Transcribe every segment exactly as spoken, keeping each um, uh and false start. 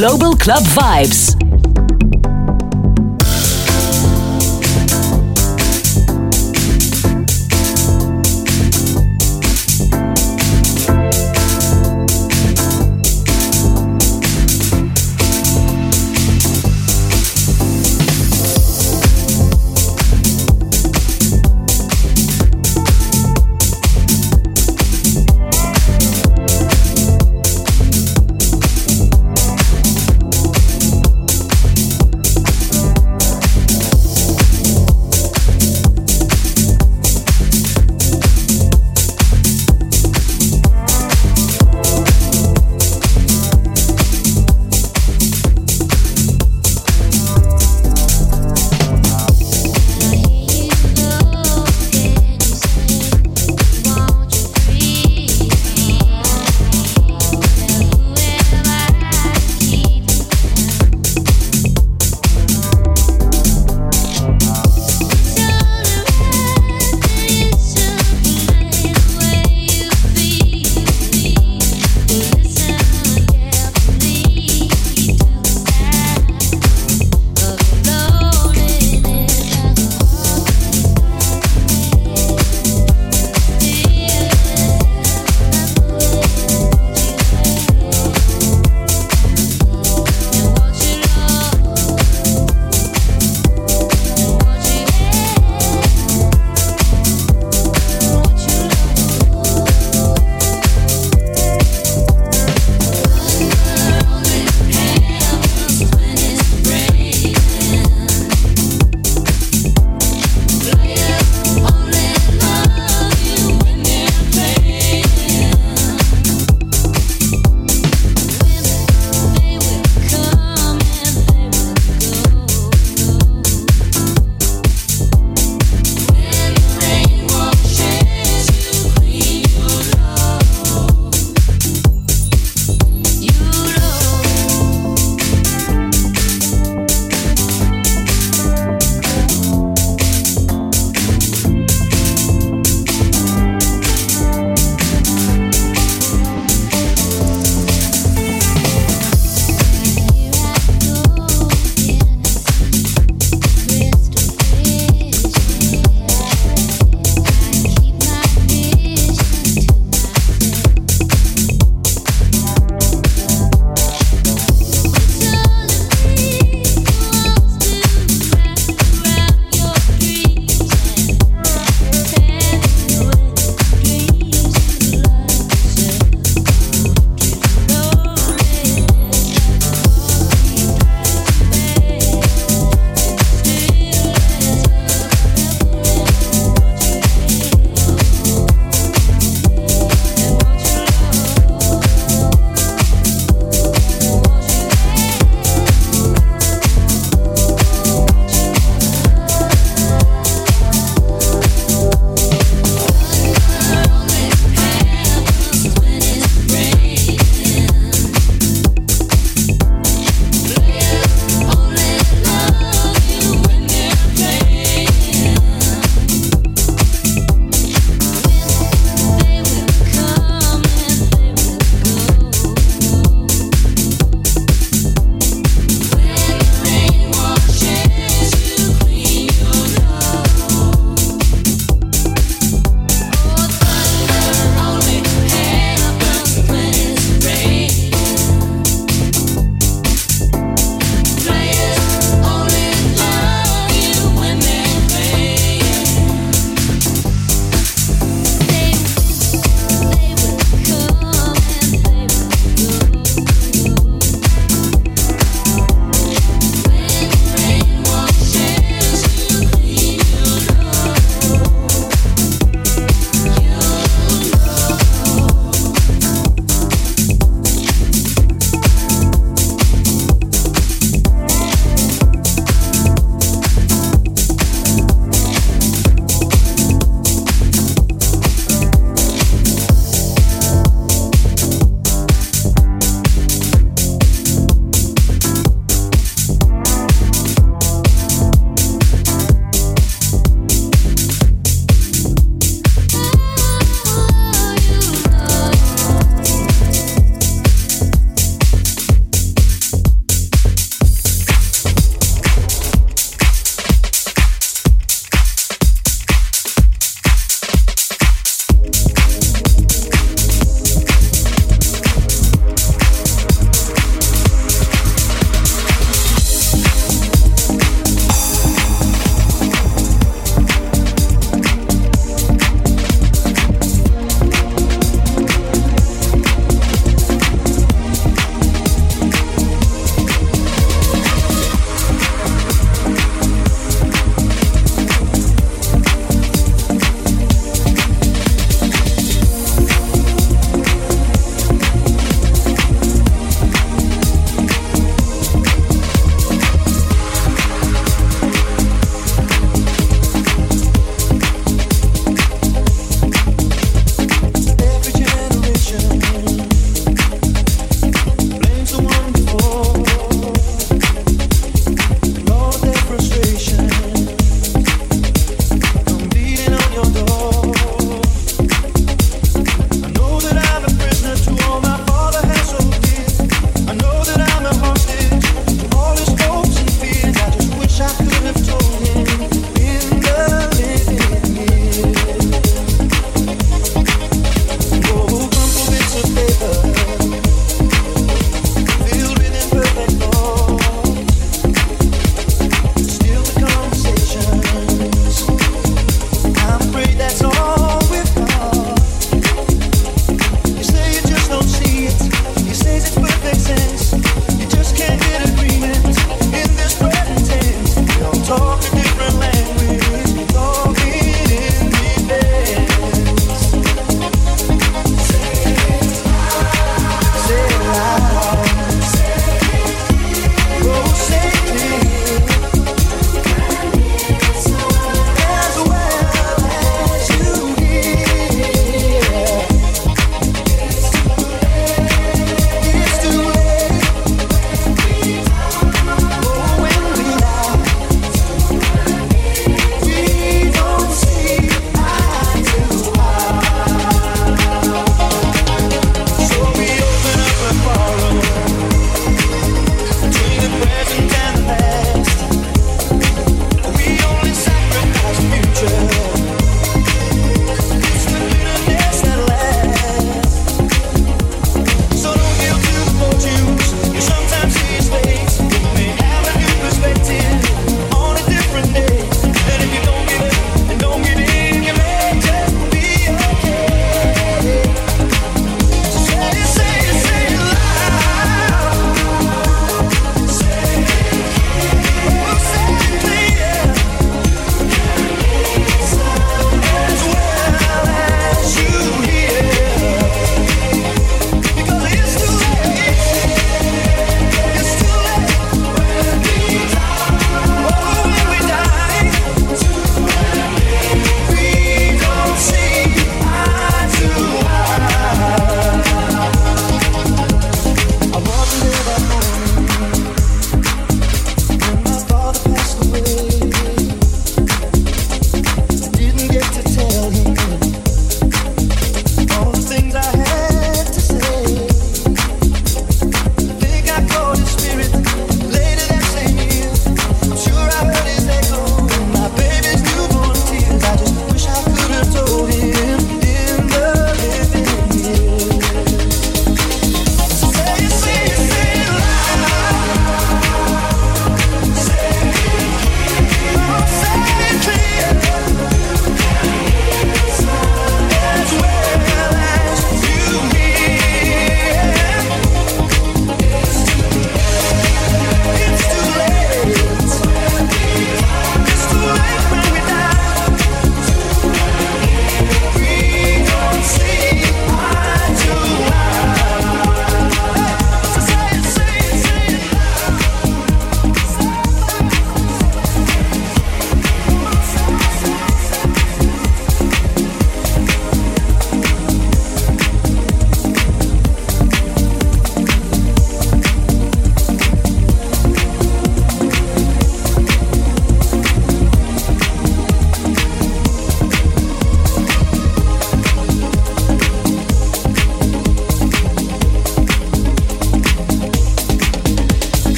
Global Club Vibes.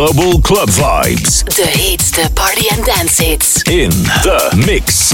Global Club Vibes. The hits, the party and dance hits. In the mix.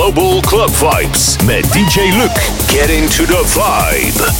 Global Club Vibes met D J Luke. Get into the vibe.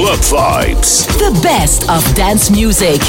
Club Vibes. The best of dance music.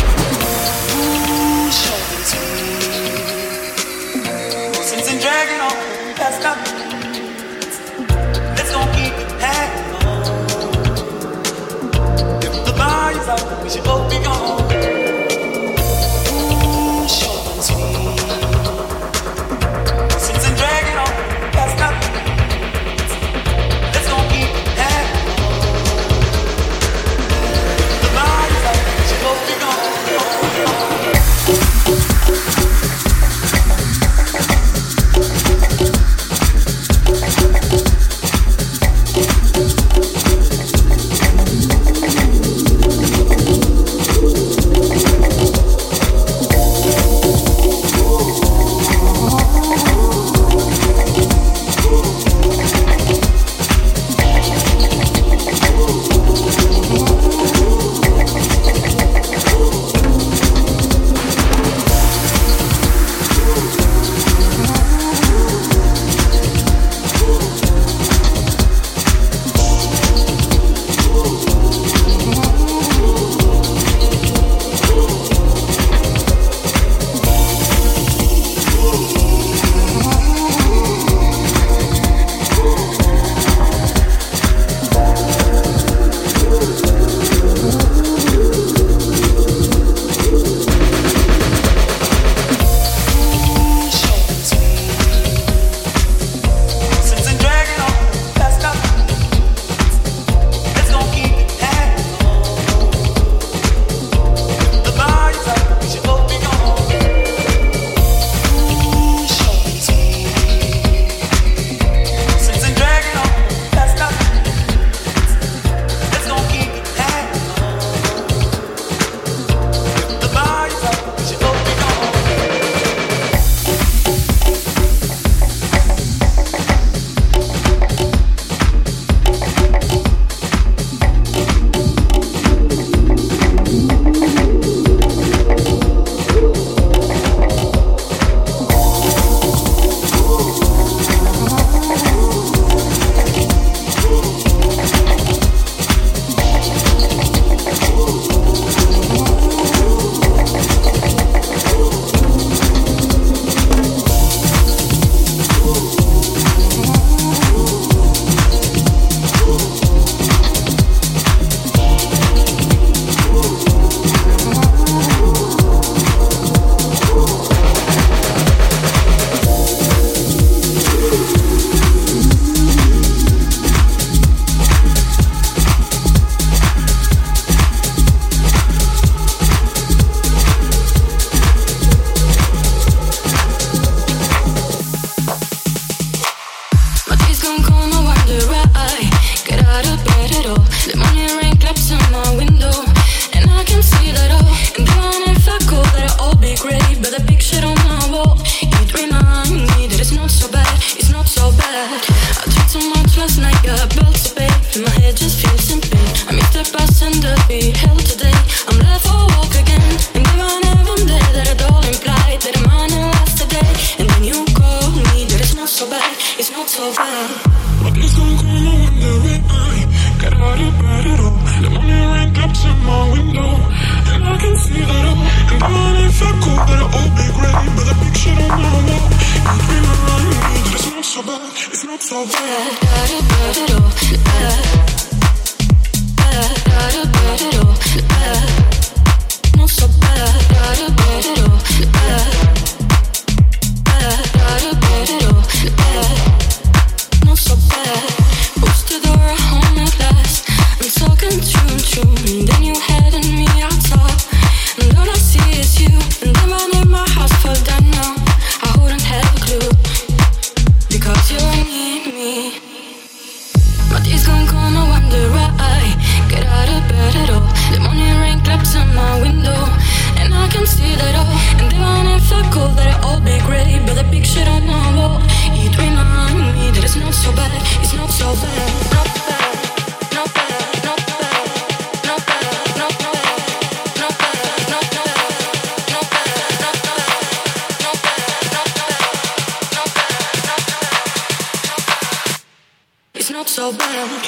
So bad.